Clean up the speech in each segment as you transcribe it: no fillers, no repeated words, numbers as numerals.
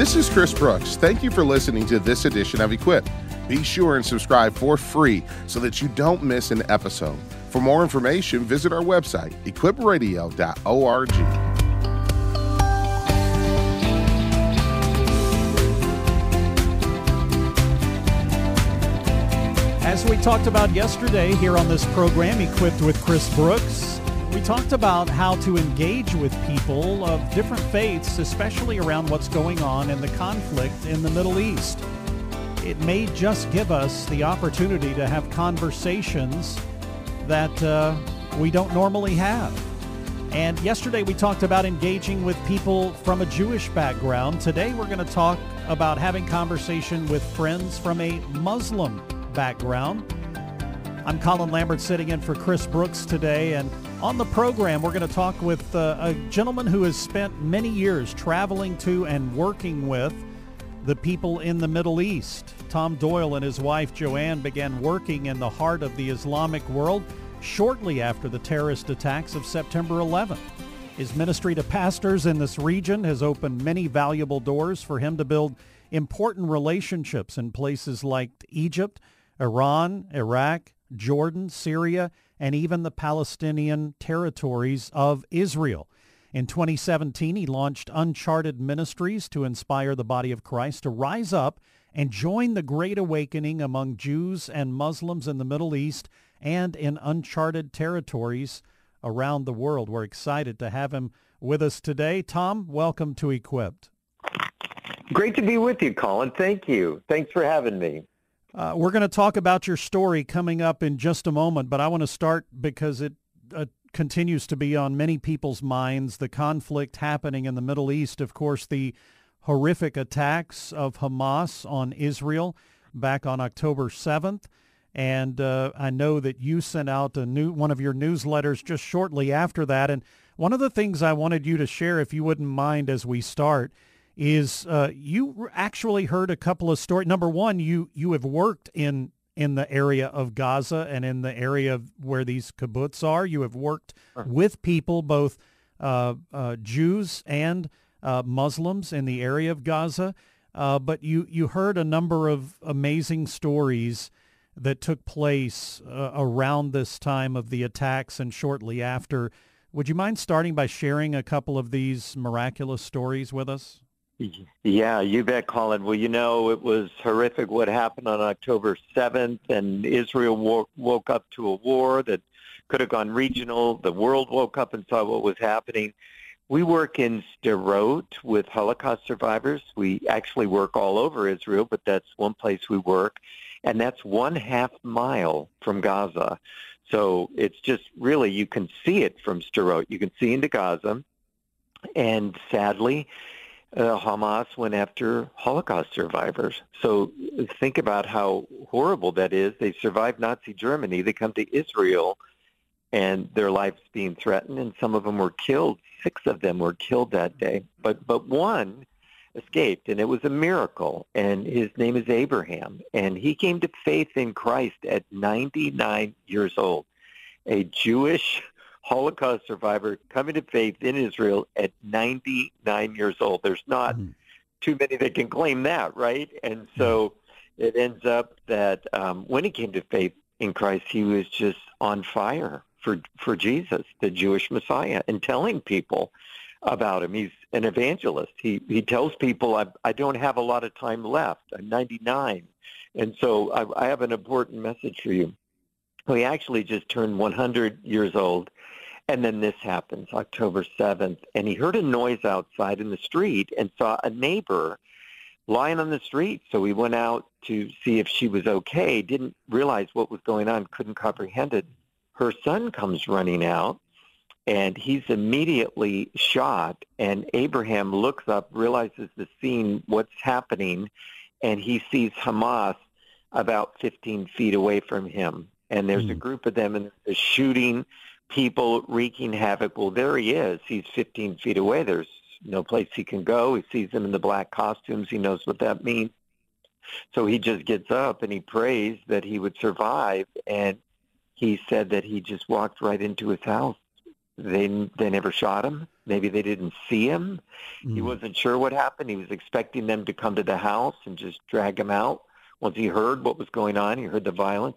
This is Chris Brooks. Thank you for listening to this edition of Equip. Be sure and subscribe for free so that you don't miss an episode. For more information, visit our website, equipradio.org. As we talked about yesterday here on this program, Equipped with Chris Brooks, we talked about how to engage with people of different faiths, especially around what's going on in the conflict in the Middle East. It may just give us the opportunity to have conversations that we don't normally have. And yesterday we talked about engaging with people from a Jewish background. Today we're going to talk about having conversation with friends from a Muslim background. I'm Collin Lambert sitting in for Chris Brooks today, and on the program we're going to talk with a gentleman who has spent many years traveling to and working with the people in the Middle East. Tom Doyle and his wife Joanne began working in the heart of the Islamic world shortly after the terrorist attacks of September 11th. His ministry to pastors in this region has opened many valuable doors for him to build important relationships in places like Egypt, Iran, Iraq, Jordan, Syria, and even the Palestinian territories of Israel. In 2017, he launched Uncharted Ministries to inspire the body of Christ to rise up and join the Great Awakening among Jews and Muslims in the Middle East and in uncharted territories around the world. We're excited to have him with us today. Tom, welcome to Equipped. Great to be with you, Collin. Thank you. Thanks for having me. We're going to talk about your story coming up in just a moment, but I want to start because it continues to be on many people's minds, the conflict happening in the Middle East. Of course, the horrific attacks of Hamas on Israel back on October 7th. And I know that you sent out one of your newsletters just shortly after that. And one of the things I wanted you to share, if you wouldn't mind as we start, is you actually heard a couple of stories. Number one, you have worked in the area of Gaza and in the area of where these kibbutz are. You have worked with people, both Jews and Muslims in the area of Gaza. But you heard a number of amazing stories that took place around this time of the attacks and shortly after. Would you mind starting by sharing a couple of these miraculous stories with us? Yeah, you bet, Collin. Well, it was horrific what happened on October 7th, and Israel woke up to a war that could have gone regional. The world woke up and saw what was happening. We work in Sderot with Holocaust survivors. We actually work all over Israel, but that's one place we work, and that's 1/2 mile from Gaza. So it's just really, you can see it from Sderot. You can see into Gaza, and sadly, Hamas went after Holocaust survivors. So think about how horrible that is. They survived Nazi Germany. They come to Israel, and their lives being threatened, and some of them were killed. 6 of them were killed that day. But one escaped, and it was a miracle, and his name is Abraham. And he came to faith in Christ at 99 years old, a Jewish Holocaust survivor coming to faith in Israel at 99 years old. There's not too many that can claim that, right? And so it ends up that when he came to faith in Christ, he was just on fire for Jesus, the Jewish Messiah, and telling people about him. He's an evangelist. He tells people, I don't have a lot of time left. I'm 99. And so I have an important message for you. So he actually just turned 100 years old. And then this happens, October 7th, and he heard a noise outside in the street and saw a neighbor lying on the street. So he went out to see if she was okay, didn't realize what was going on, couldn't comprehend it. Her son comes running out, and he's immediately shot, and Abraham looks up, realizes the scene, what's happening, and he sees Hamas about 15 feet away from him. And there's a group of them, and they're shooting people, wreaking havoc. Well, there he is. He's 15 feet away. There's no place he can go. He sees them in the black costumes. He knows what that means. So he just gets up and he prays that he would survive. And he said that he just walked right into his house. They never shot him. Maybe they didn't see him. Mm-hmm. He wasn't sure what happened. He was expecting them to come to the house and just drag him out. Once he heard what was going on, he heard the violence.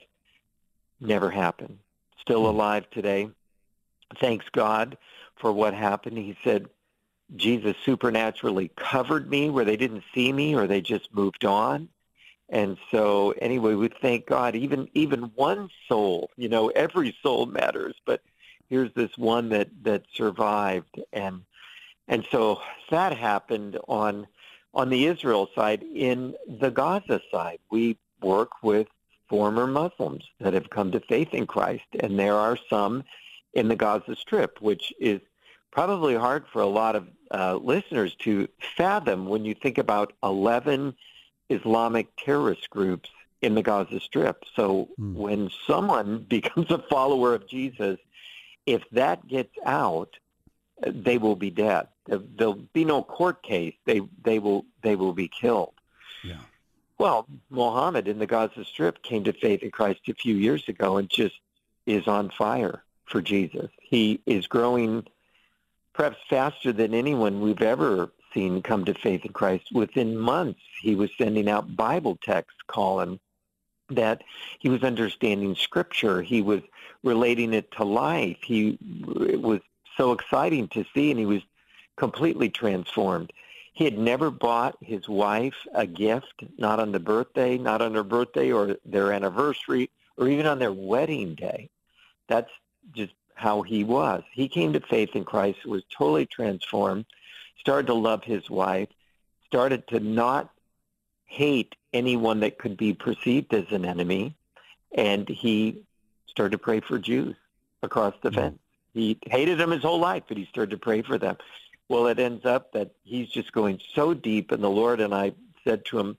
Never happened. Still alive today. Thanks God for what happened. He said, Jesus supernaturally covered me where they didn't see me or they just moved on. And so anyway, we thank God, even one soul, you know, every soul matters, but here's this one that survived. And so that happened on the Israel side. In the Gaza side, we work with former Muslims that have come to faith in Christ, and there are some in the Gaza Strip, which is probably hard for a lot of listeners to fathom when you think about 11 Islamic terrorist groups in the Gaza Strip. So when someone becomes a follower of Jesus, if that gets out, they will be dead. There'll be no court case. They will be killed. Yeah. Well, Muhammad in the Gaza Strip came to faith in Christ a few years ago and just is on fire for Jesus. He is growing perhaps faster than anyone we've ever seen come to faith in Christ. Within months, he was sending out Bible texts, Collin, that he was understanding Scripture. He was relating it to life. It was so exciting to see, and he was completely transformed. He had never bought his wife a gift, not on her birthday or their anniversary, or even on their wedding day. That's just how he was. He came to faith in Christ, was totally transformed, started to love his wife, started to not hate anyone that could be perceived as an enemy, and he started to pray for Jews across the fence. He hated them his whole life, but he started to pray for them. Well, it ends up that he's just going so deep in the Lord, and I said to him,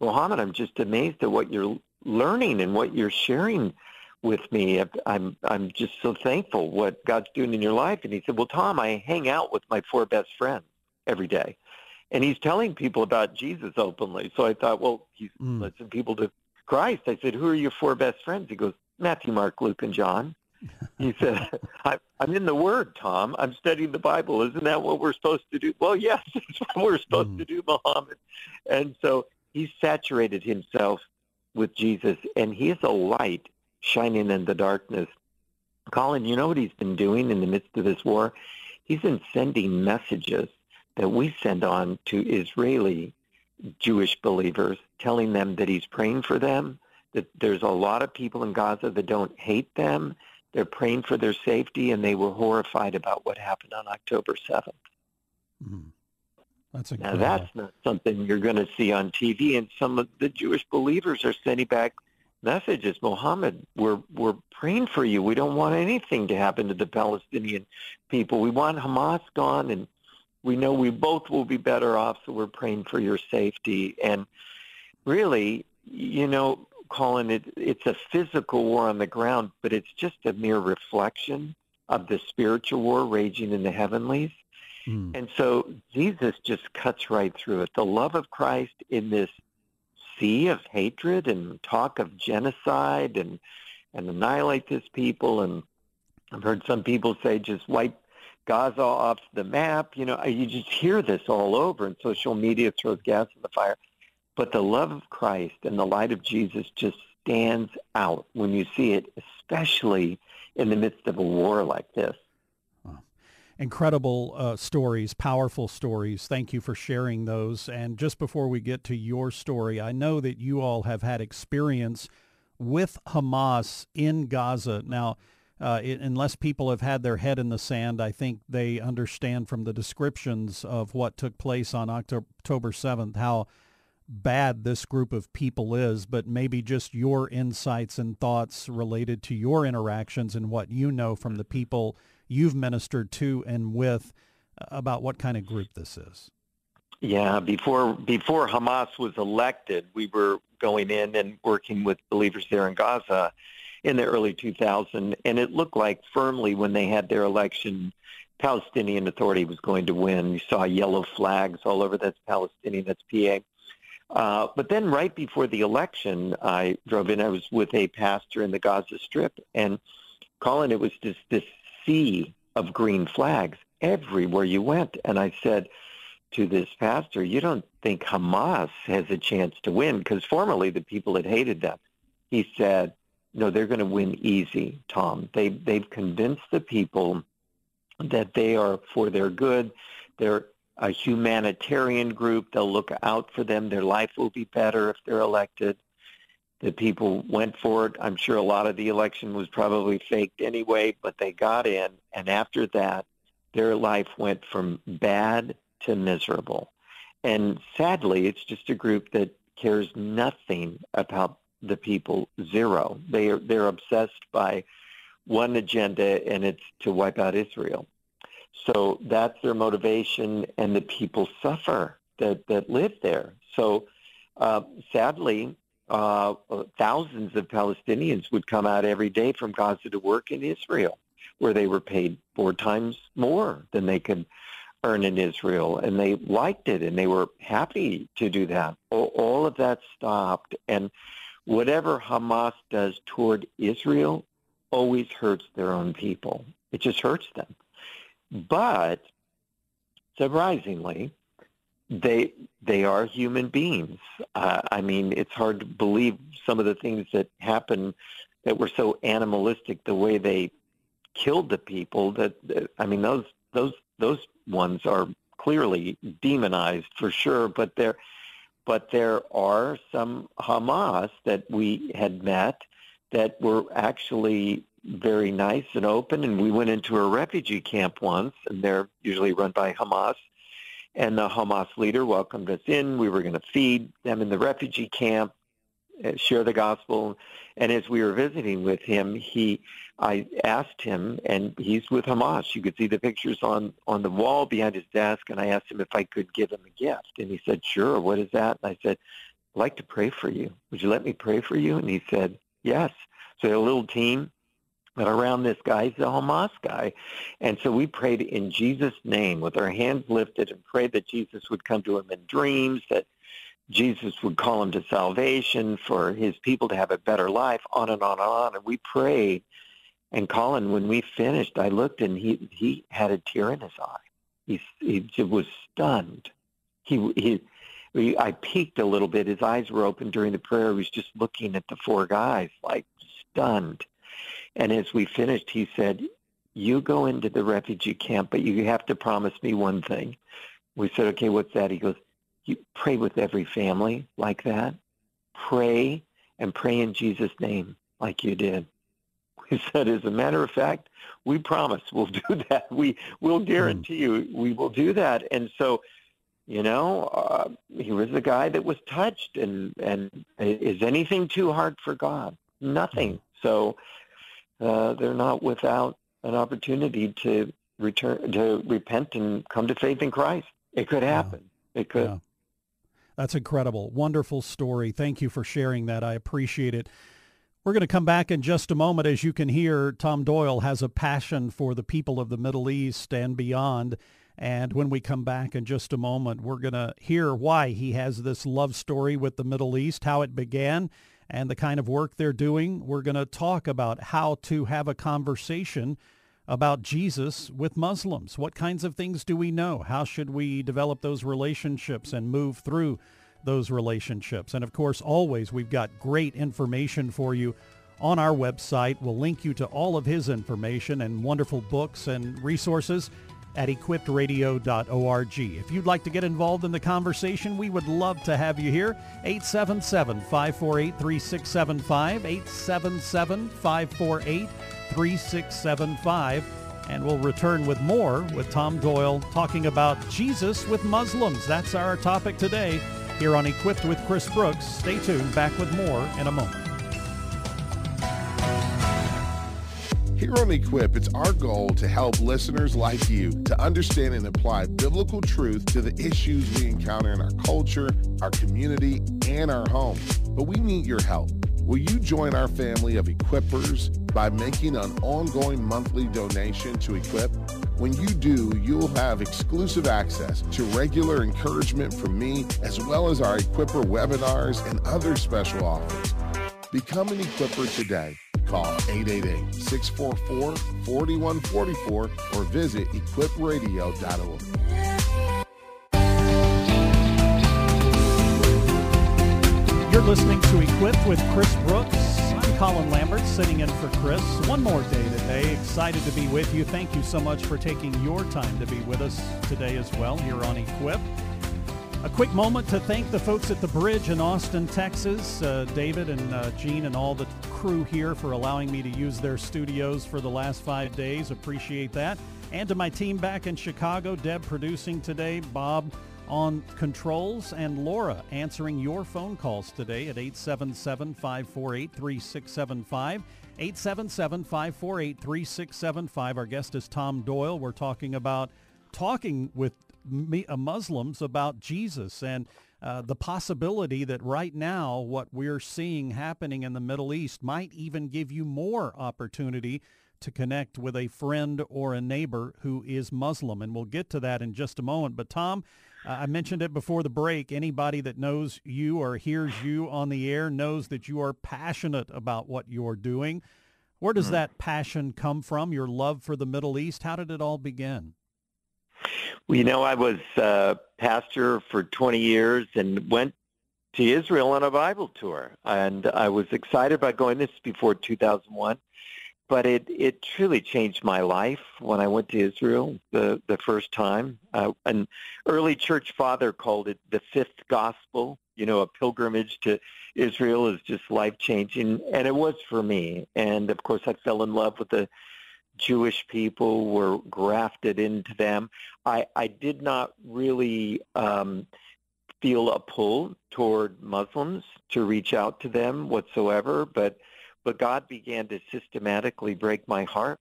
Muhammad, I'm just amazed at what you're learning and what you're sharing with me. I'm just so thankful what God's doing in your life. And he said, well, Tom, I hang out with my 4 best friends every day, and he's telling people about Jesus openly. So I thought, well, he's listening people to Christ. I said, who are your 4 best friends? He goes, Matthew, Mark, Luke, and John. He said, I'm in the Word, Tom. I'm studying the Bible. Isn't that what we're supposed to do? Well, yes, it's what we're supposed to do, Muhammad. And so he saturated himself with Jesus, and he is a light shining in the darkness. Collin, you know what he's been doing in the midst of this war? He's been sending messages that we send on to Israeli Jewish believers, telling them that he's praying for them, that there's a lot of people in Gaza that don't hate them. They're praying for their safety, and they were horrified about what happened on October 7th. That's incredible. Now, that's not something you're going to see on TV, and some of the Jewish believers are sending back messages. Muhammad, we're praying for you. We don't want anything to happen to the Palestinian people. We want Hamas gone, and we know we both will be better off, so we're praying for your safety. And really, you know, Collin, it's a physical war on the ground, but it's just a mere reflection of the spiritual war raging in the heavenlies. And so Jesus just cuts right through it. The love of Christ in this sea of hatred and talk of genocide and annihilate this people. And I've heard some people say, just wipe Gaza off the map. You know, you just hear this all over, and social media throws gas in the fire. But the love of Christ and the light of Jesus just stands out when you see it, especially in the midst of a war like this. Wow. Incredible stories, powerful stories. Thank you for sharing those. And just before we get to your story, I know that you all have had experience with Hamas in Gaza. Now, unless people have had their head in the sand, I think they understand from the descriptions of what took place on October 7th how bad this group of people is, but maybe just your insights and thoughts related to your interactions and what you know from the people you've ministered to and with about what kind of group this is. Yeah, before Hamas was elected, we were going in and working with believers there in Gaza in the early 2000s, and it looked like firmly when they had their election, Palestinian Authority was going to win. We saw yellow flags all over. That's Palestinian, that's PA. But then right before the election, I drove in. I was with a pastor in the Gaza Strip, and Collin, it was just this sea of green flags. everywhere you went. And I said to this pastor, you don't think Hamas has a chance to win? Because formerly the people had hated them. He said, no, they're going to win easy, Tom. They've convinced the people that they are for their good. They're a humanitarian group. They'll look out for them. Their life will be better if they're elected. The people went for it. I'm sure a lot of the election was probably faked anyway, but they got in. And after that, their life went from bad to miserable. And sadly, it's just a group that cares nothing about the people, zero. They're obsessed by one agenda, and it's to wipe out Israel. So that's their motivation, and the people suffer that live there. So sadly, thousands of Palestinians would come out every day from Gaza to work in Israel, where they were paid 4 times more than they could earn in Israel, and they liked it, and they were happy to do that. All of that stopped, and whatever Hamas does toward Israel always hurts their own people. It just hurts them. But surprisingly, they are human beings. I mean, it's hard to believe some of the things that happened that were so animalistic, the way they killed the people. I mean, those ones are clearly demonized for sure. But there are some Hamas that we had met that were actually very nice and open, and we went into a refugee camp once, and they're usually run by Hamas, and the Hamas leader welcomed us in. We were going to feed them in the refugee camp, share the gospel, and as we were visiting with him, I asked him, and he's with Hamas. You could see the pictures on the wall behind his desk, and I asked him if I could give him a gift, and he said, sure, what is that? And I said, I'd like to pray for you. Would you let me pray for you? And he said, yes. So a little team around this guy. He's a Hamas guy. And so we prayed in Jesus' name with our hands lifted and prayed that Jesus would come to him in dreams, that Jesus would call him to salvation, for his people to have a better life, on and on and on. And we prayed. And Collin, when we finished, I looked, and he had a tear in his eye. He was stunned. I peeked a little bit. His eyes were open during the prayer. He was just looking at the 4 guys, like stunned. And as we finished, he said, you go into the refugee camp, but you have to promise me one thing. We said, okay, what's that? He goes, you pray with every family like that. Pray, and pray in Jesus' name like you did. We said, as a matter of fact, we promise we'll do that. We'll guarantee you we will do that. And so, you know, he was a guy that was touched. And is anything too hard for God? Nothing. So they're not without an opportunity to return, to repent and come to faith in Christ. It could happen. Yeah. It could. Yeah. That's incredible. Wonderful story. Thank you for sharing that. I appreciate it. We're going to come back in just a moment. As you can hear, Tom Doyle has a passion for the people of the Middle East and beyond. And when we come back in just a moment, we're going to hear why he has this love story with the Middle East, how it began, and the kind of work they're doing. We're going to talk about how to have a conversation about Jesus with Muslims. What kinds of things do we know? How should we develop those relationships and move through those relationships? And of course, always, we've got great information for you on our website. We'll link you to all of his information and wonderful books and resources at equipradio.org. If you'd like to get involved in the conversation, we would love to have you here. 877-548-3675, 877-548-3675. And we'll return with more with Tom Doyle talking about Jesus with Muslims. That's our topic today here on Equipped with Chris Brooks. Stay tuned. Back with more in a moment. Here on Equip, it's our goal to help listeners like you to understand and apply biblical truth to the issues we encounter in our culture, our community, and our home. But we need your help. Will you join our family of Equippers by making an ongoing monthly donation to Equip? When you do, you'll have exclusive access to regular encouragement from me, as well as our Equipper webinars and other special offers. Become an Equipper today. Call 888-644-4144 or visit equipradio.org. You're listening to Equip with Chris Brooks. I'm Collin Lambert, sitting in for Chris. One more day today. Excited to be with you. Thank you so much for taking your time to be with us today as well here on Equip. A quick moment to thank the folks at The Bridge in Austin, Texas, David and Gene and all the crew here for allowing me to use their studios for the last 5 days. Appreciate that. And to my team back in Chicago, Deb producing today, Bob on controls, and Laura answering your phone calls today at 877-548-3675, 877-548-3675. Our guest is Tom Doyle. We're talking about talking with Muslims about Jesus and the possibility that right now what we're seeing happening in the Middle East might even give you more opportunity to connect with a friend or a neighbor who is Muslim. And we'll get to that in just a moment. But Tom, I mentioned it before the break. Anybody that knows you or hears you on the air knows that you are passionate about what you're doing. Where does that passion come from, your love for the Middle East? How did it all begin? Well, you know, I was pastor for 20 years and went to Israel on a Bible tour. And I was excited about going. This is before 2001. But it truly changed my life when I went to Israel the first time. An early church father called it the fifth gospel. You know, a pilgrimage to Israel is just life-changing, and it was for me. And, of course, I fell in love with the Jewish people, were grafted into them. I did not really feel a pull toward Muslims to reach out to them whatsoever, but God began to systematically break my heart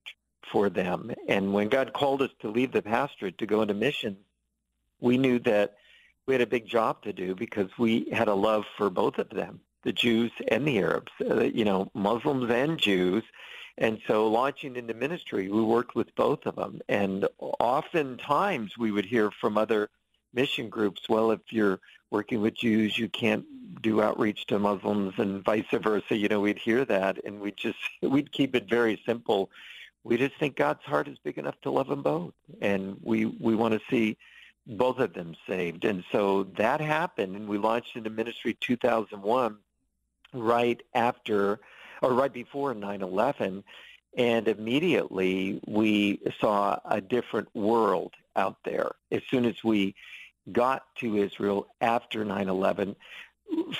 for them. And when God called us to leave the pastorate to go into missions, we knew that we had a big job to do because we had a love for both of them, the Jews and the Arabs, you know, Muslims and Jews. And so launching into ministry, we worked with both of them. And oftentimes we would hear from other mission groups, well, if you're working with Jews, you can't do outreach to Muslims and vice versa. You know, we'd hear that, and we'd keep it very simple. We just think God's heart is big enough to love them both, and we want to see both of them saved. And so that happened, and we launched into ministry 2001 right before 9/11, and immediately we saw a different world out there. As soon as we got to Israel after 9/11,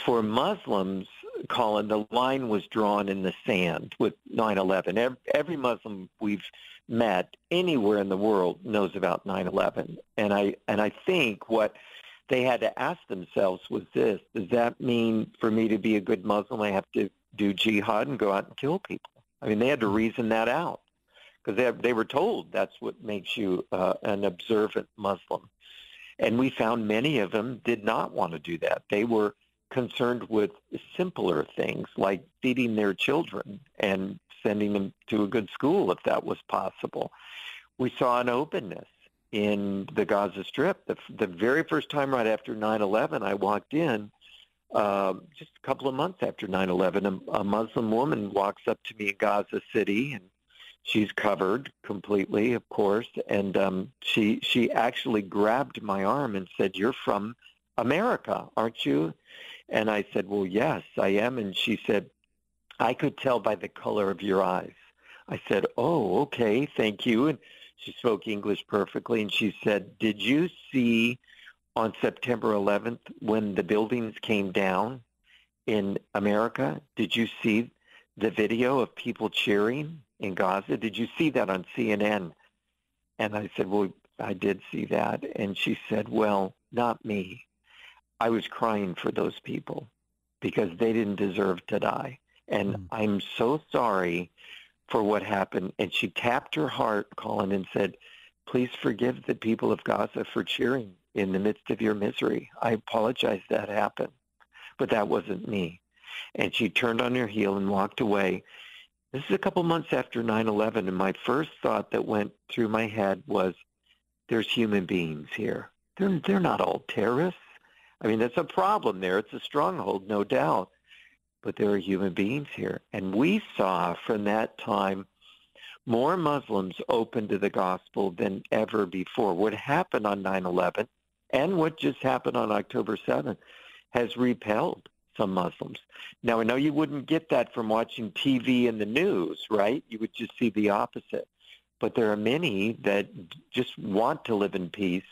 for Muslims, Collin, the line was drawn in the sand with 9/11. Every Muslim we've met anywhere in the world knows about 9/11, and I think what they had to ask themselves was this: does that mean for me to be a good Muslim, I have to do jihad and go out and kill people? I mean, they had to reason that out because they were told that's what makes you an observant Muslim. And we found many of them did not want to do that. They were concerned with simpler things like feeding their children and sending them to a good school if that was possible. We saw an openness in the Gaza Strip. The very first time right after 9/11, I walked in, just a couple of months after 9/11, a Muslim woman walks up to me in Gaza City, and she's covered completely, of course, and she actually grabbed my arm and said, "You're from America, aren't you?" And I said, "Well, yes, I am." And she said, "I could tell by the color of your eyes." I said, "Oh, okay, thank you." And she spoke English perfectly, and she said, "Did you see on September 11th when the buildings came down in America? Did you see the video of people cheering in Gaza? Did you see that on CNN?" And I said, "Well, I did see that." And she said, "Well, not me. I was crying for those people because they didn't deserve to die. And I'm so sorry for what happened." And she tapped her heart, Collin, and said, "Please forgive the people of Gaza for cheering in the midst of your misery. I apologize that happened, but that wasn't me." And she turned on her heel and walked away. This is a couple months after 9/11, and my first thought that went through my head was, there's human beings here. They're not all terrorists. I mean, that's a problem there. It's a stronghold, no doubt. but there are human beings here. And we saw from that time more Muslims open to the gospel than ever before. What happened on 9/11 and what just happened on October 7th has repelled some Muslims. Now, I know you wouldn't get that from watching TV and the news, right? You would just see the opposite. But there are many that just want to live in peace.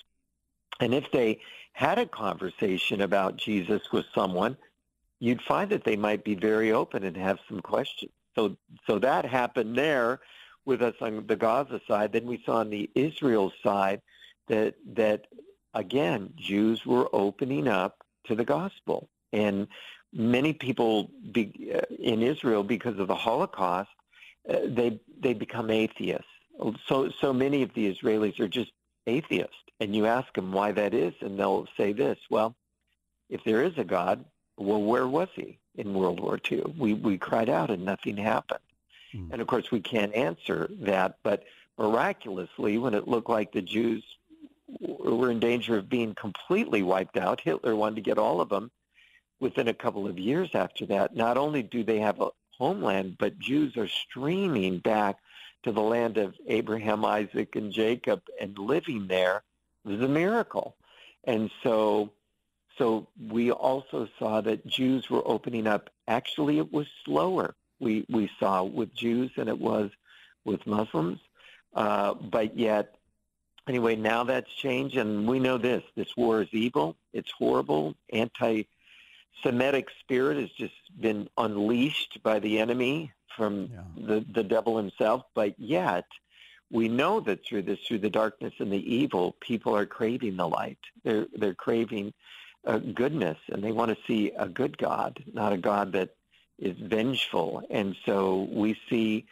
And if they had a conversation about Jesus with someone, you'd find that they might be very open and have some questions. So that happened there with us on the Gaza side. Then we saw on the Israel side that again, Jews were opening up to the gospel. And many people in Israel, because of the Holocaust, they become atheists. So many of the Israelis are just atheists. And you ask them why that is, and they'll say this: well, if there is a God, well, where was he in World War II? We cried out and nothing happened. Mm. And, of course, we can't answer that. But miraculously, when it looked like the Jews were in danger of being completely wiped out, Hitler wanted to get all of them. Within a couple of years after that, not only do they have a homeland, but Jews are streaming back to the land of Abraham, Isaac, and Jacob and living there. It was a miracle. And so we also saw that Jews were opening up. Actually, it was slower, we saw, with Jews than it was with Muslims. But yet, anyway, now that's changed. And we know this war is evil. It's horrible. Anti-Semitic spirit has just been unleashed by the enemy from the devil himself. But yet, we know that through the darkness and the evil, people are craving the light. They're craving goodness, and they want to see a good God, not a God that is vengeful. And so we see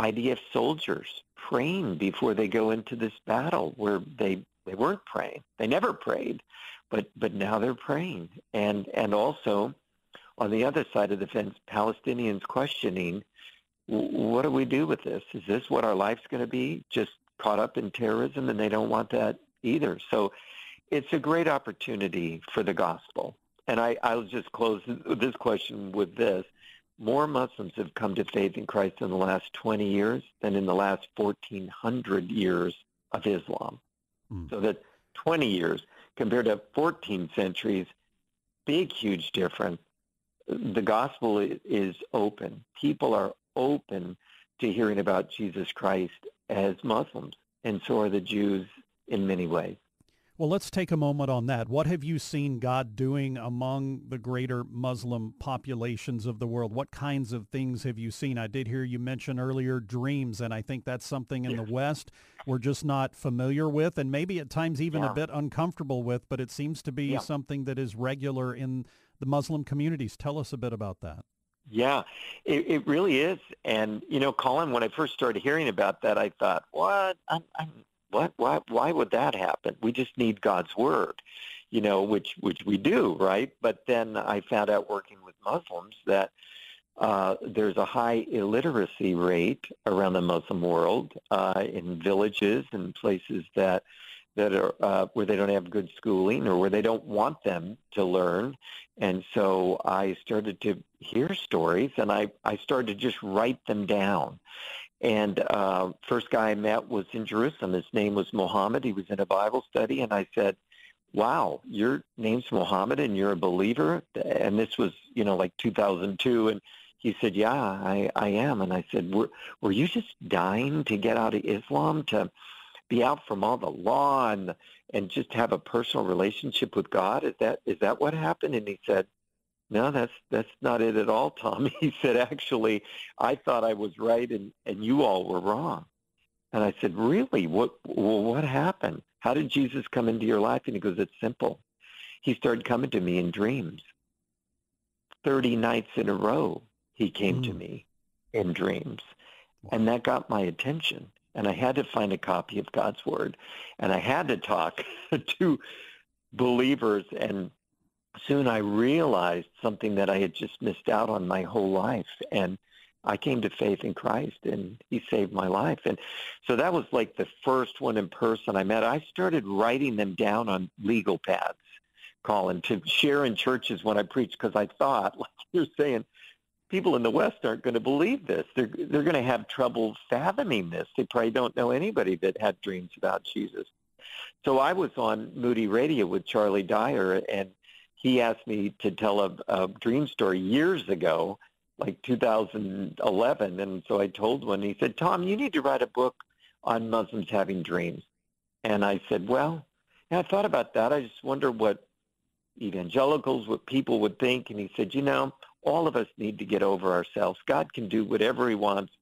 IDF soldiers praying before they go into this battle, where they weren't praying. They never prayed, but now they're praying. And also, on the other side of the fence, Palestinians questioning, what do we do with this? Is this what our life's going to be, just caught up in terrorism? And they don't want that either. So it's a great opportunity for the gospel. And I'll just close this question with this. More Muslims have come to faith in Christ in the last 20 years than in the last 1,400 years of Islam. Mm. So that 20 years compared to 14 centuries, big, huge difference. The gospel is open. People are open to hearing about Jesus Christ as Muslims, and so are the Jews in many ways. Well, let's take a moment on that. What have you seen God doing among the greater Muslim populations of the world? What kinds of things have you seen? I did hear you mention earlier dreams, and I think that's something in the West we're just not familiar with, and maybe at times even a bit uncomfortable with, but it seems to be something that is regular in the Muslim communities. Tell us a bit about that. Yeah, it really is. And, you know, Collin, when I first started hearing about that, I thought, why would that happen? We just need God's word, you know, which we do, right? But then I found out working with Muslims that there's a high illiteracy rate around the Muslim world in villages and places that are where they don't have good schooling or where they don't want them to learn. And so I started to hear stories, and I started to just write them down. And first guy I met was in Jerusalem. His name was Muhammad. He was in a Bible study, and I said, wow, your name's Muhammad, and you're a believer? And this was, you know, like 2002, and he said, yeah, I am. And I said, were you just dying to get out of Islam, to be out from all the law and just have a personal relationship with God? Is that what happened? And he said, no, that's not it at all, Tom. He said, actually, I thought I was right and you all were wrong. And I said, really? What happened? How did Jesus come into your life? And he goes, it's simple. He started coming to me in dreams. 30 nights in a row, he came to me in dreams. Wow. And that got my attention. And I had to find a copy of God's word. And I had to talk to believers. And soon I realized something that I had just missed out on my whole life. And I came to faith in Christ, and he saved my life. And so that was like the first one in person I met. I started writing them down on legal pads, Collin, to share in churches when I preached, because I thought, like you're saying, people in the West aren't going to believe this. They're going to have trouble fathoming this. They probably don't know anybody that had dreams about Jesus. So I was on Moody Radio with Charlie Dyer, and he asked me to tell a dream story years ago, like 2011. And so I told one. He said, Tom, you need to write a book on Muslims having dreams. And I said, well, I thought about that. I just wonder what evangelicals, what people would think. And he said, you know, all of us need to get over ourselves. God can do whatever he wants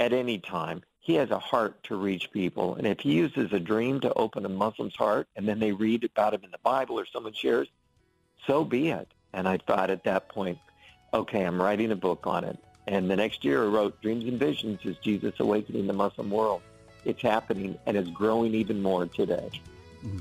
at any time. He has a heart to reach people. And if he uses a dream to open a Muslim's heart and then they read about him in the Bible or someone shares, so be it. And I thought at that point, okay, I'm writing a book on it. And the next year I wrote Dreams and Visions is Jesus Awakening the Muslim World. It's happening and it's growing even more today. Mm-hmm.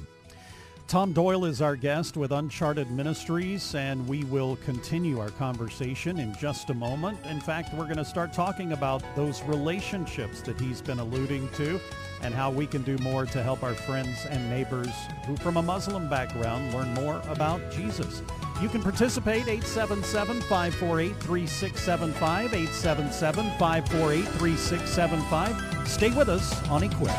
Tom Doyle is our guest with Uncharted Ministries, and we will continue our conversation in just a moment. In fact, we're going to start talking about those relationships that he's been alluding to and how we can do more to help our friends and neighbors who, from a Muslim background, learn more about Jesus. You can participate, 877-548-3675, 877-548-3675. Stay with us on Equip.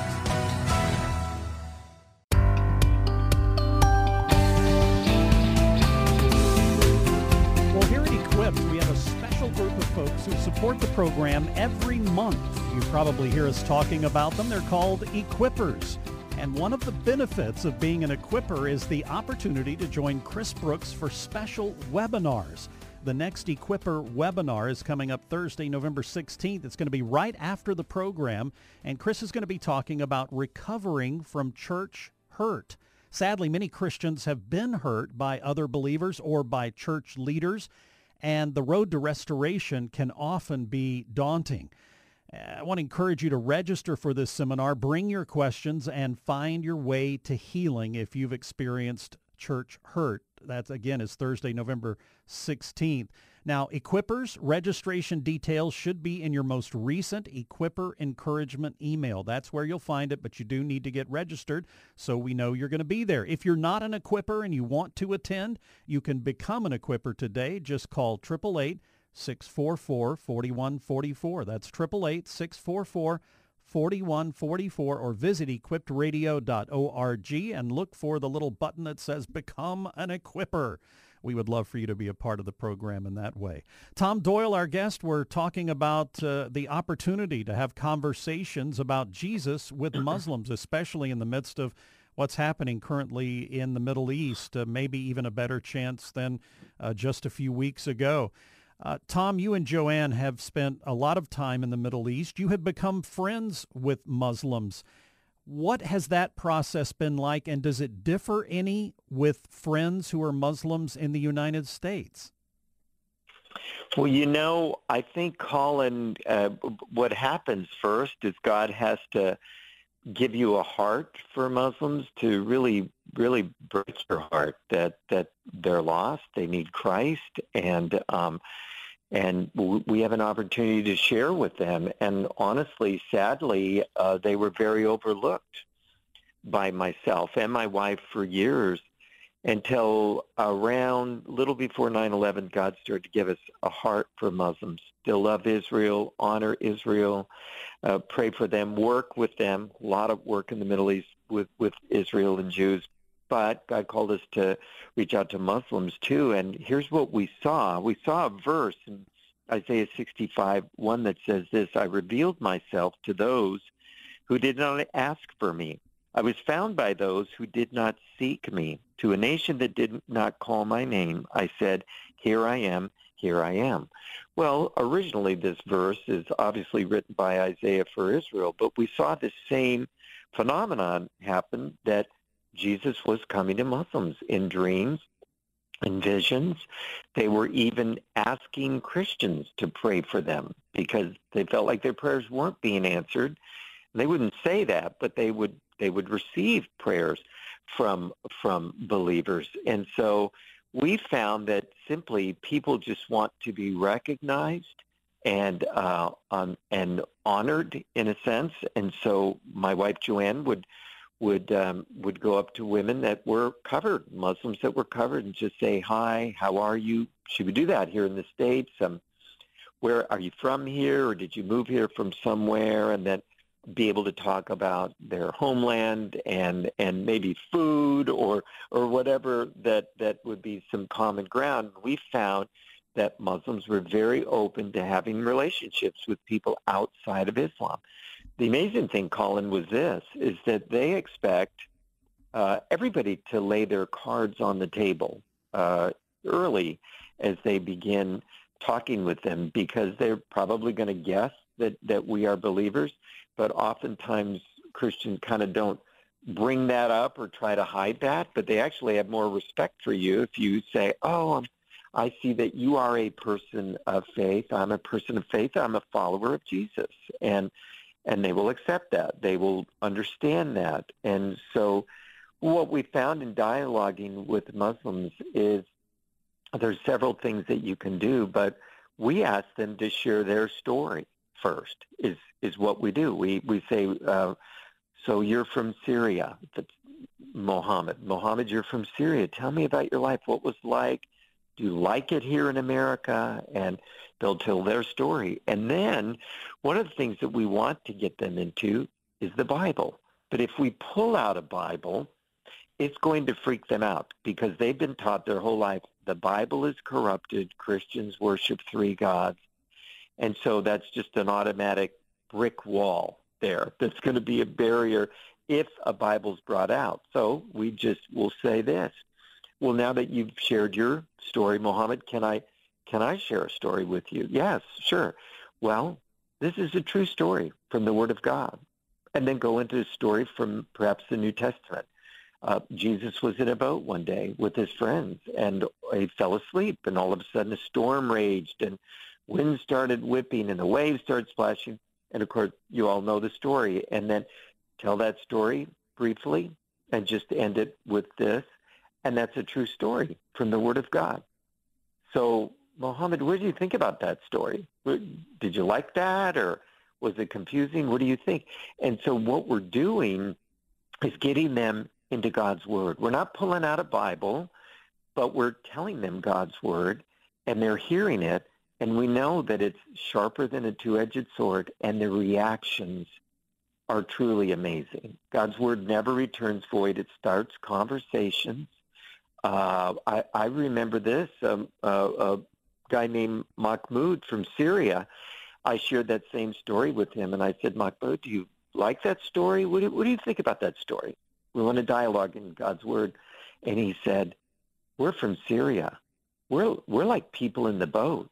Who support the program every month. You probably hear us talking about them. They're called Equippers. And one of the benefits of being an Equipper is the opportunity to join Chris Brooks for special webinars. The next Equipper webinar is coming up Thursday, November 16th. It's going to be right after the program. And Chris is going to be talking about recovering from church hurt. Sadly, many Christians have been hurt by other believers or by church leaders, and the road to restoration can often be daunting. I want to encourage you to register for this seminar, bring your questions, and find your way to healing if you've experienced church hurt. That's, again, is Thursday, November 16th. Now, Equippers, registration details should be in your most recent Equipper encouragement email. That's where you'll find it, but you do need to get registered so we know you're going to be there. If you're not an Equipper and you want to attend, you can become an Equipper today. Just call 888-644-4144. That's 888-644-4144, or visit equipradio.org and look for the little button that says Become an Equipper. We would love for you to be a part of the program in that way. Tom Doyle, our guest, we're talking about the opportunity to have conversations about Jesus with Muslims, especially in the midst of what's happening currently in the Middle East, maybe even a better chance than just a few weeks ago. Tom, you and Joanne have spent a lot of time in the Middle East. You have become friends with Muslims. What has that process been like, and does it differ any with friends who are Muslims in the United States? Well, you know, I think, Collin, what happens first is God has to give you a heart for Muslims to really, really break your heart that they're lost, they need Christ, and we have an opportunity to share with them. And honestly, sadly, they were very overlooked by myself and my wife for years until around little before 9/11, God started to give us a heart for Muslims, to love Israel, honor Israel, pray for them, work with them, a lot of work in the Middle East with Israel and Jews. But God called us to reach out to Muslims, too. And here's what we saw. We saw a verse in Isaiah 65:1 that says this: I revealed myself to those who did not ask for me. I was found by those who did not seek me. To a nation that did not call my name, I said, here I am, here I am. Well, originally this verse is obviously written by Isaiah for Israel, but we saw this same phenomenon happen, that Jesus was coming to Muslims in dreams and visions. They were even asking Christians to pray for them because they felt like their prayers weren't being answered. They wouldn't say that, but they would receive prayers from believers. And so we found that simply people just want to be recognized and honored in a sense. And so my wife Joanne would go up to women that were covered, Muslims that were covered, and just say, hi, how are you? Should we do that here in the States? where are you from here, or did you move here from somewhere, and then be able to talk about their homeland and maybe food or whatever that would be some common ground. We found that Muslims were very open to having relationships with people outside of Islam. The amazing thing, Collin, was this, is that they expect everybody to lay their cards on the table early as they begin talking with them, because they're probably going to guess that we are believers, but oftentimes Christians kind of don't bring that up or try to hide that, but they actually have more respect for you if you say, I see that you are a person of faith. I'm a person of faith. I'm a follower of Jesus. And they will accept that. They will understand that. And so what we found in dialoguing with Muslims is there's several things that you can do, but we ask them to share their story first is what we do. We say, so you're from Syria. That's Muhammad. Muhammad, you're from Syria. Tell me about your life. What was like? Do you like it here in America? And they'll tell their story. And then one of the things that we want to get them into is the Bible. But if we pull out a Bible, it's going to freak them out because they've been taught their whole life the Bible is corrupted, Christians worship three gods. And so that's just an automatic brick wall there that's going to be a barrier if a Bible's brought out. So we just will say this. Well, now that you've shared your story, Muhammad, can I share a story with you? Yes, sure. Well, this is a true story from the Word of God. And then go into a story from perhaps the New Testament. Jesus was in a boat one day with his friends, and he fell asleep, and all of a sudden a storm raged, and wind started whipping, and the waves started splashing. And, of course, you all know the story. And then tell that story briefly and just end it with this. And that's a true story from the Word of God. So, Muhammad, what do you think about that story? Did you like that, or was it confusing? What do you think? And so what we're doing is getting them into God's Word. We're not pulling out a Bible, but we're telling them God's Word, and they're hearing it, and we know that it's sharper than a two-edged sword, and the reactions are truly amazing. God's Word never returns void. It starts conversations. I remember this, a guy named Mahmoud from Syria. I shared that same story with him, and I said, Mahmoud, do you like that story? What do you think about that story? We want a dialogue in God's Word. And he said, we're from Syria. We're like people in the boat.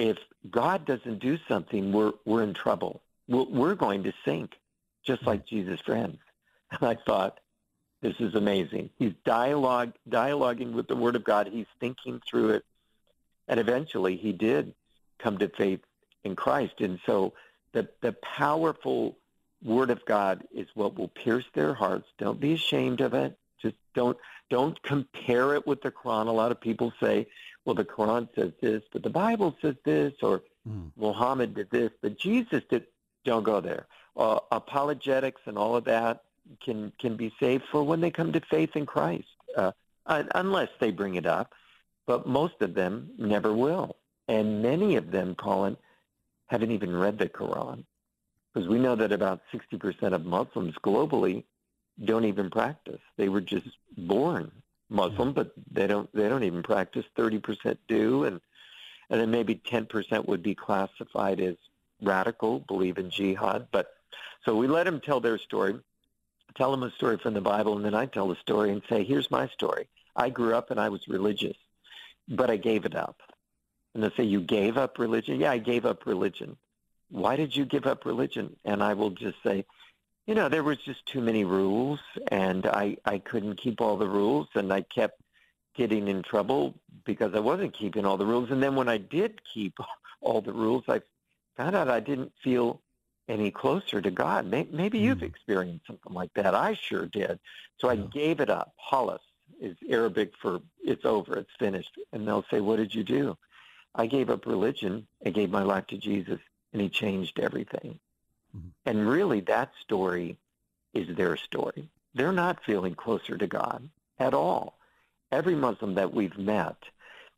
If God doesn't do something, we're in trouble. We're going to sink, just like Jesus' friends. And I thought, this is amazing. He's dialoguing with the Word of God. He's thinking through it. And eventually he did come to faith in Christ. And so the powerful Word of God is what will pierce their hearts. Don't be ashamed of it. Just don't compare it with the Quran. A lot of people say, well, the Quran says this, but the Bible says this, or Muhammad did this, but Jesus did. Don't go there. Apologetics and all of that can be saved for when they come to faith in Christ, unless they bring it up. But most of them never will. And many of them, Collin, haven't even read the Quran, because we know that about 60% of Muslims globally don't even practice. They were just born Muslim, but they don't even practice. 30% do, and then maybe 10% would be classified as radical, believe in jihad. But so we let them tell their story. Tell them a story from the Bible, and then I tell the story and say, here's my story. I grew up and I was religious, but I gave it up. And they say, you gave up religion? Yeah, I gave up religion. Why did you give up religion? And I will just say, there was just too many rules, and I couldn't keep all the rules, and I kept getting in trouble because I wasn't keeping all the rules. And then when I did keep all the rules, I found out I didn't feel any closer to God. Maybe you've experienced something like that. I sure did. So I gave it up. Halas is Arabic for it's over, it's finished. And they'll say, what did you do? I gave up religion. I gave my life to Jesus, and he changed everything. And really, that story is their story. They're not feeling closer to God at all. Every Muslim that we've met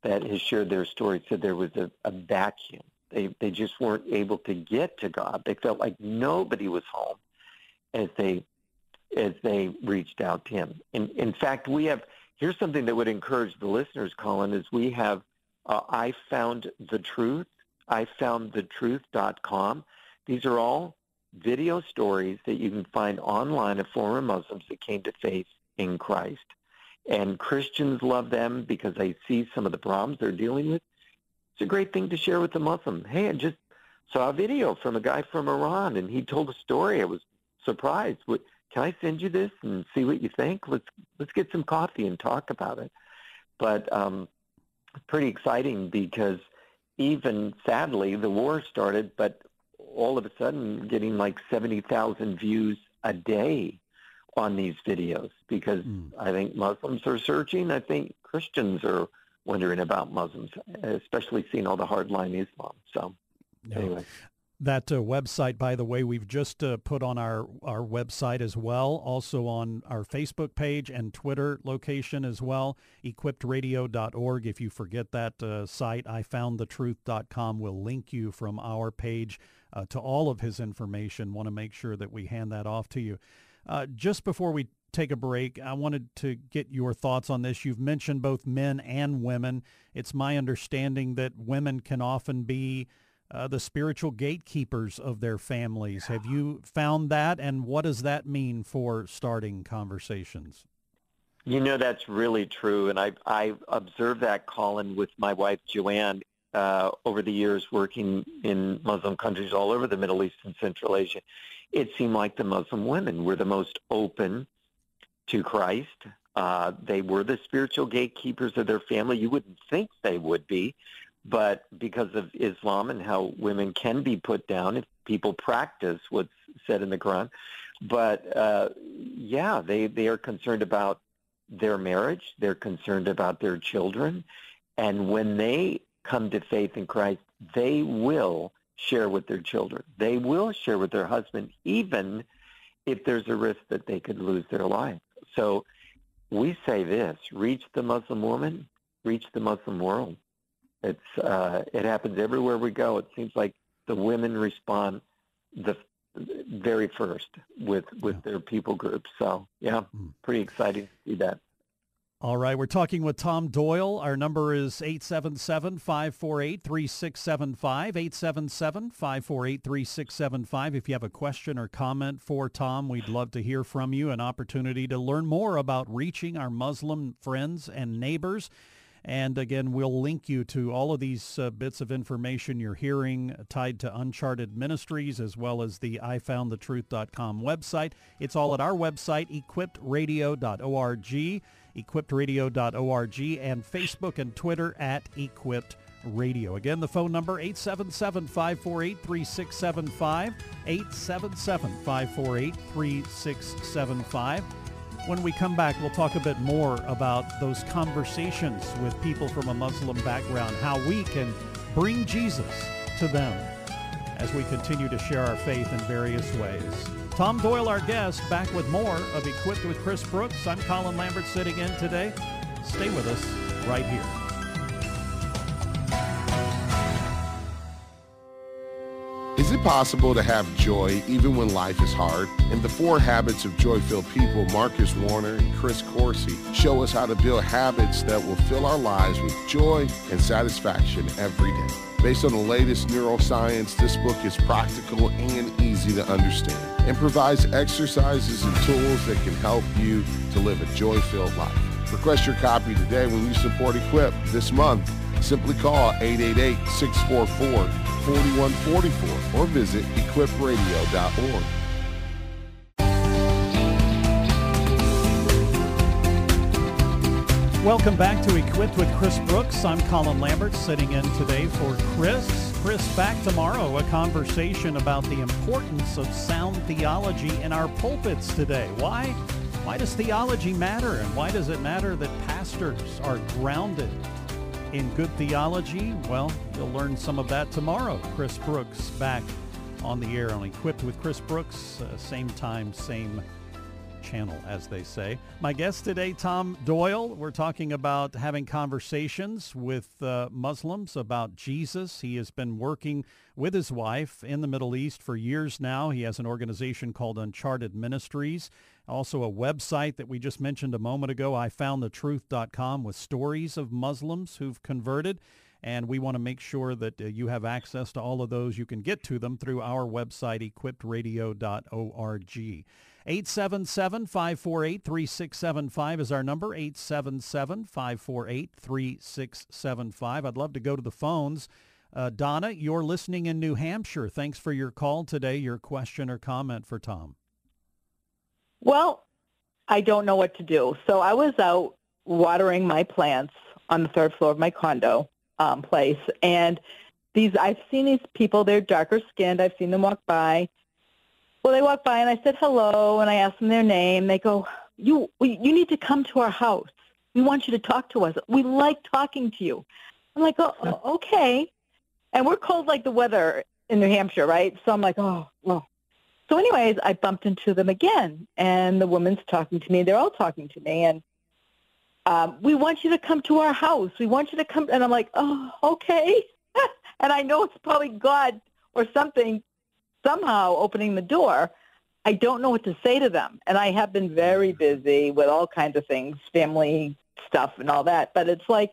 that has shared their story said there was a vacuum They just weren't able to get to God. They felt like nobody was home as they reached out to him. And in fact, here's something that would encourage the listeners, Collin, is we have I Found the Truth, IFoundTheTruth.com. These are all video stories that you can find online of former Muslims that came to faith in Christ. And Christians love them because they see some of the problems they're dealing with. It's a great thing to share with the Muslim. Hey, I just saw a video from a guy from Iran, and he told a story. I was surprised. Can I send you this and see what you think? Let's get some coffee and talk about it. But pretty exciting, because even, sadly, the war started, but all of a sudden getting like 70,000 views a day on these videos, because I think Muslims are searching. I think Christians are wondering about Muslims, especially seeing all the hardline Islam. So anyway. That website, by the way, we've just put on our website as well, also on our Facebook page and Twitter location as well, equipradio.org. If you forget that site, IFoundTheTruth.com will link you from our page to all of his information. Want to make sure that we hand that off to you. Just before we take a break, I wanted to get your thoughts on this. You've mentioned both men and women. It's my understanding that women can often be the spiritual gatekeepers of their families. Have you found that, and what does that mean for starting conversations? You know, that's really true, and I observed that, Collin, with my wife, Joanne, over the years working in Muslim countries all over the Middle East and Central Asia. It seemed like the Muslim women were the most open to Christ. They were the spiritual gatekeepers of their family. You wouldn't think they would be, but because of Islam and how women can be put down if people practice what's said in the Quran. But, yeah, they are concerned about their marriage. They're concerned about their children. And when they come to faith in Christ, they will share with their children. They will share with their husband, even if there's a risk that they could lose their life. So we say this: reach the Muslim woman, reach the Muslim world. It happens everywhere we go. It seems like the women respond the very first with their people groups. So, yeah, pretty exciting to see that. All right, we're talking with Tom Doyle. Our number is 877-548-3675, 877-548-3675. If you have a question or comment for Tom, we'd love to hear from you, an opportunity to learn more about reaching our Muslim friends and neighbors. And again, we'll link you to all of these bits of information you're hearing tied to Uncharted Ministries, as well as the IFoundTheTruth.com website. It's all at our website, equipradio.org, equipradio.org, and Facebook and Twitter at Equipped Radio. Again, the phone number, 877-548-3675, 877-548-3675. When we come back, we'll talk a bit more about those conversations with people from a Muslim background, how we can bring Jesus to them as we continue to share our faith in various ways. Tom Doyle, our guest, back with more of Equipped with Chris Brooks. I'm Collin Lambert sitting in today. Stay with us right here. Is it possible to have joy even when life is hard? In The 4 Habits of Joy-Filled People, Marcus Warner and Chris Corsi show us how to build habits that will fill our lives with joy and satisfaction every day. Based on the latest neuroscience, this book is practical and easy to understand and provides exercises and tools that can help you to live a joy-filled life. Request your copy today when you support Equip this month. Simply call 888-644-4144 or visit equipradio.org. Welcome back to Equipped with Chris Brooks. I'm Collin Lambert sitting in today for Chris. Chris, back tomorrow, a conversation about the importance of sound theology in our pulpits today. Why does theology matter, and why does it matter that pastors are grounded in good theology? Well, you'll learn some of that tomorrow. Chris Brooks back on the air on Equipped with Chris Brooks, same time, same channel, as they say. My guest today, Tom Doyle. We're talking about having conversations with Muslims about Jesus. He has been working with his wife in the Middle East for years now. He has an organization called Uncharted Ministries, also a website that we just mentioned a moment ago, IFoundTheTruth.com, with stories of Muslims who've converted. And we want to make sure that you have access to all of those. You can get to them through our website, equipradio.org. 877-548-3675 is our number, 877-548-3675. I'd love to go to the phones. Donna, you're listening in New Hampshire. Thanks for your call today, your question or comment for Tom. Well, I don't know what to do. So I was out watering my plants on the third floor of my condo. Place. And these, I've seen these people, they're darker skinned. I've seen them walk by. Well, they walk by and I said, hello. And I asked them their name. They go, you need to come to our house. We want you to talk to us. We like talking to you. I'm like, oh, okay. And we're cold like the weather in New Hampshire, right? So I'm like, oh, well. So anyways, I bumped into them again and the woman's talking to me. They're all talking to me. And we want you to come to our house. We want you to come. And I'm like, oh, okay. And I know it's probably God or something somehow opening the door. I don't know what to say to them. And I have been very busy with all kinds of things, family stuff and all that. But it's like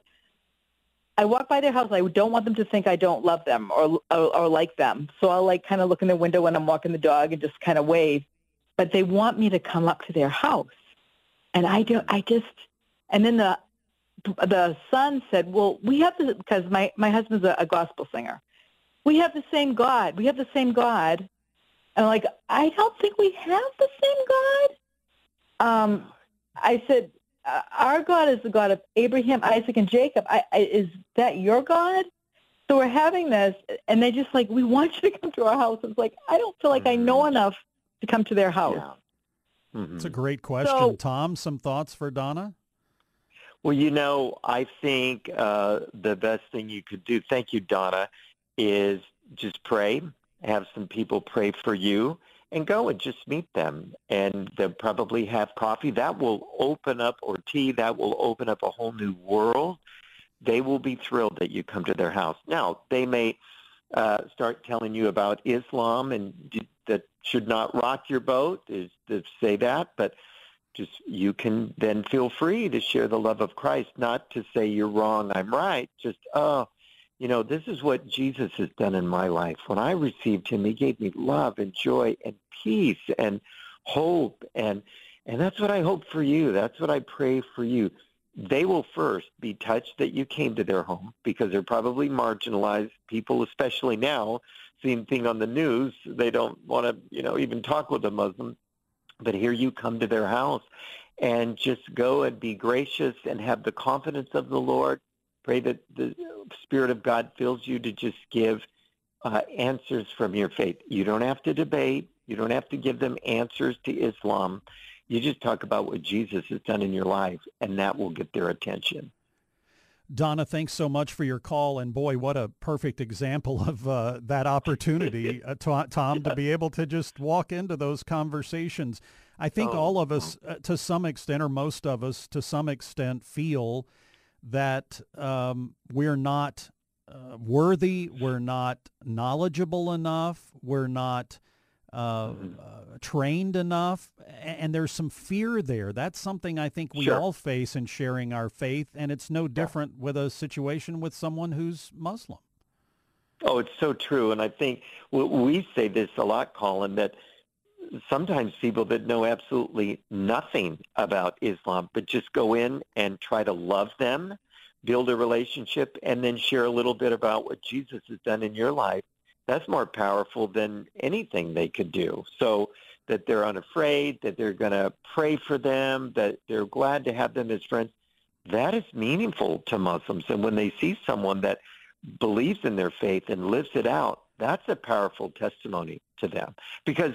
I walk by their house. I don't want them to think I don't love them or like them. So I'll like kind of look in their window when I'm walking the dog and just kind of wave. But they want me to come up to their house. And And then the son said, well, we have this, because my husband's a gospel singer. We have the same God. We have the same God. And I'm like, I don't think we have the same God. I said, our God is the God of Abraham, Isaac, and Jacob. Is that your God? So we're having this, and they just like, we want you to come to our house. It's like, I don't feel like I know enough to come to their house. It's a great question. So, Tom, some thoughts for Donna? Well, you know, I think the best thing you could do, thank you, Donna, is just pray, have some people pray for you, and go and just meet them. And they'll probably have coffee. That will open up, or tea, that will open up a whole new world. They will be thrilled that you come to their house. Now, they may start telling you about Islam, and that should not rock your boat, is to say that, but just, you can then feel free to share the love of Christ, not to say you're wrong, I'm right, just, oh, you know, this is what Jesus has done in my life. When I received him, he gave me love and joy and peace and hope, and that's what I hope for you. That's what I pray for you. They will first be touched that you came to their home, because they're probably marginalized people, especially now, same thing on the news. They don't want to, you know, even talk with a Muslim. But here you come to their house, and just go and be gracious and have the confidence of the Lord. Pray that the Spirit of God fills you to just give answers from your faith. You don't have to debate. You don't have to give them answers to Islam. You just talk about what Jesus has done in your life, and that will get their attention. Donna, thanks so much for your call, and boy, what a perfect example of that opportunity, Tom, to be able to just walk into those conversations. I think all of us, to some extent, or most of us, to some extent, feel that we're not worthy, we're not knowledgeable enough, we're not trained enough, and there's some fear there. That's something I think we all face in sharing our faith, and it's no different with a situation with someone who's Muslim. Oh, it's so true, and I think we say this a lot, Collin, that sometimes people that know absolutely nothing about Islam, but just go in and try to love them, build a relationship, and then share a little bit about what Jesus has done in your life, that's more powerful than anything they could do. So that they're unafraid, that they're going to pray for them, that they're glad to have them as friends, that is meaningful to Muslims. And when they see someone that believes in their faith and lives it out, that's a powerful testimony to them, because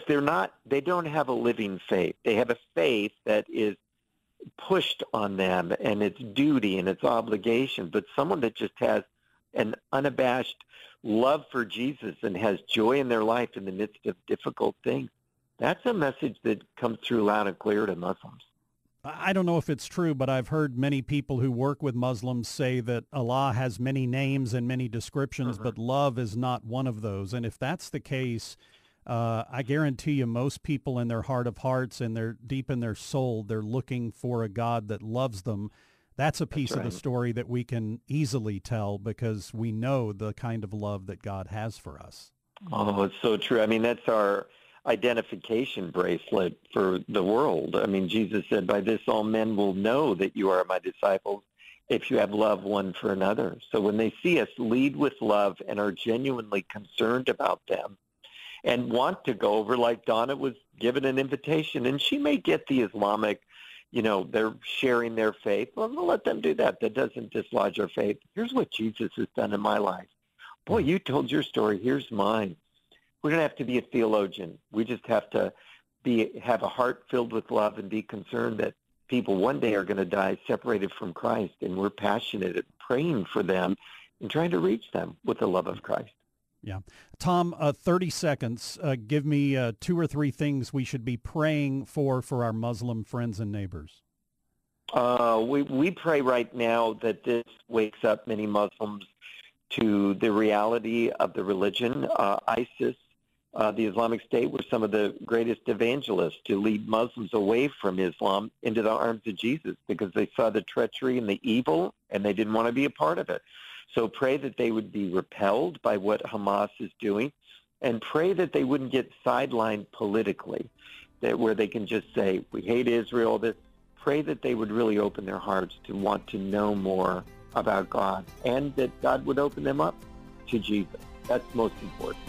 they don't have a living faith. They have a faith that is pushed on them, and it's duty and it's obligation. But someone that just has an unabashed love for Jesus and has joy in their life in the midst of difficult things, That's a message that comes through loud and clear to Muslims. I don't know if it's true, but I've heard many people who work with Muslims say that Allah has many names and many descriptions, but love is not one of those. And if that's the case, I guarantee you most people in their heart of hearts and their deep in their soul, they're looking for a God that loves them. That's a piece of the story that we can easily tell because we know the kind of love that God has for us. Oh, it's so true. I mean, that's our identification bracelet for the world. I mean, Jesus said, by this all men will know that you are my disciples if you have love one for another. So when they see us lead with love and are genuinely concerned about them and want to go over, like Donna was given an invitation, and she may get the Islamic, you know, they're sharing their faith. Well, I'm going to let them do that. That doesn't dislodge our faith. Here's what Jesus has done in my life. Boy, you told your story. Here's mine. We don't have to be a theologian. We just have to have a heart filled with love and be concerned that people one day are going to die separated from Christ, and we're passionate at praying for them and trying to reach them with the love of Christ. Yeah. Tom, 30 seconds. Give me two or three things we should be praying for our Muslim friends and neighbors. We pray right now that this wakes up many Muslims to the reality of the religion. ISIS, the Islamic State, were some of the greatest evangelists to lead Muslims away from Islam into the arms of Jesus because they saw the treachery and the evil, and they didn't want to be a part of it. So pray that they would be repelled by what Hamas is doing, and pray that they wouldn't get sidelined politically, that where they can just say, we hate Israel. This, pray that they would really open their hearts to want to know more about God, and that God would open them up to Jesus. That's most important.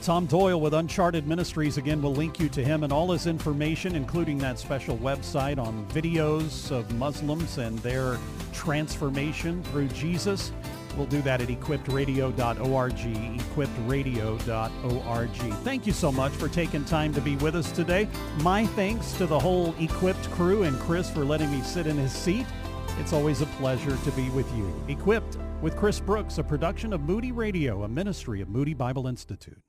Tom Doyle with Uncharted Ministries. Again, we'll link you to him and all his information, including that special website on videos of Muslims and their transformation through Jesus. We'll do that at equipradio.org, equipradio.org. Thank you so much for taking time to be with us today. My thanks to the whole Equipped crew and Chris for letting me sit in his seat. It's always a pleasure to be with you. Equipped with Chris Brooks, a production of Moody Radio, a ministry of Moody Bible Institute.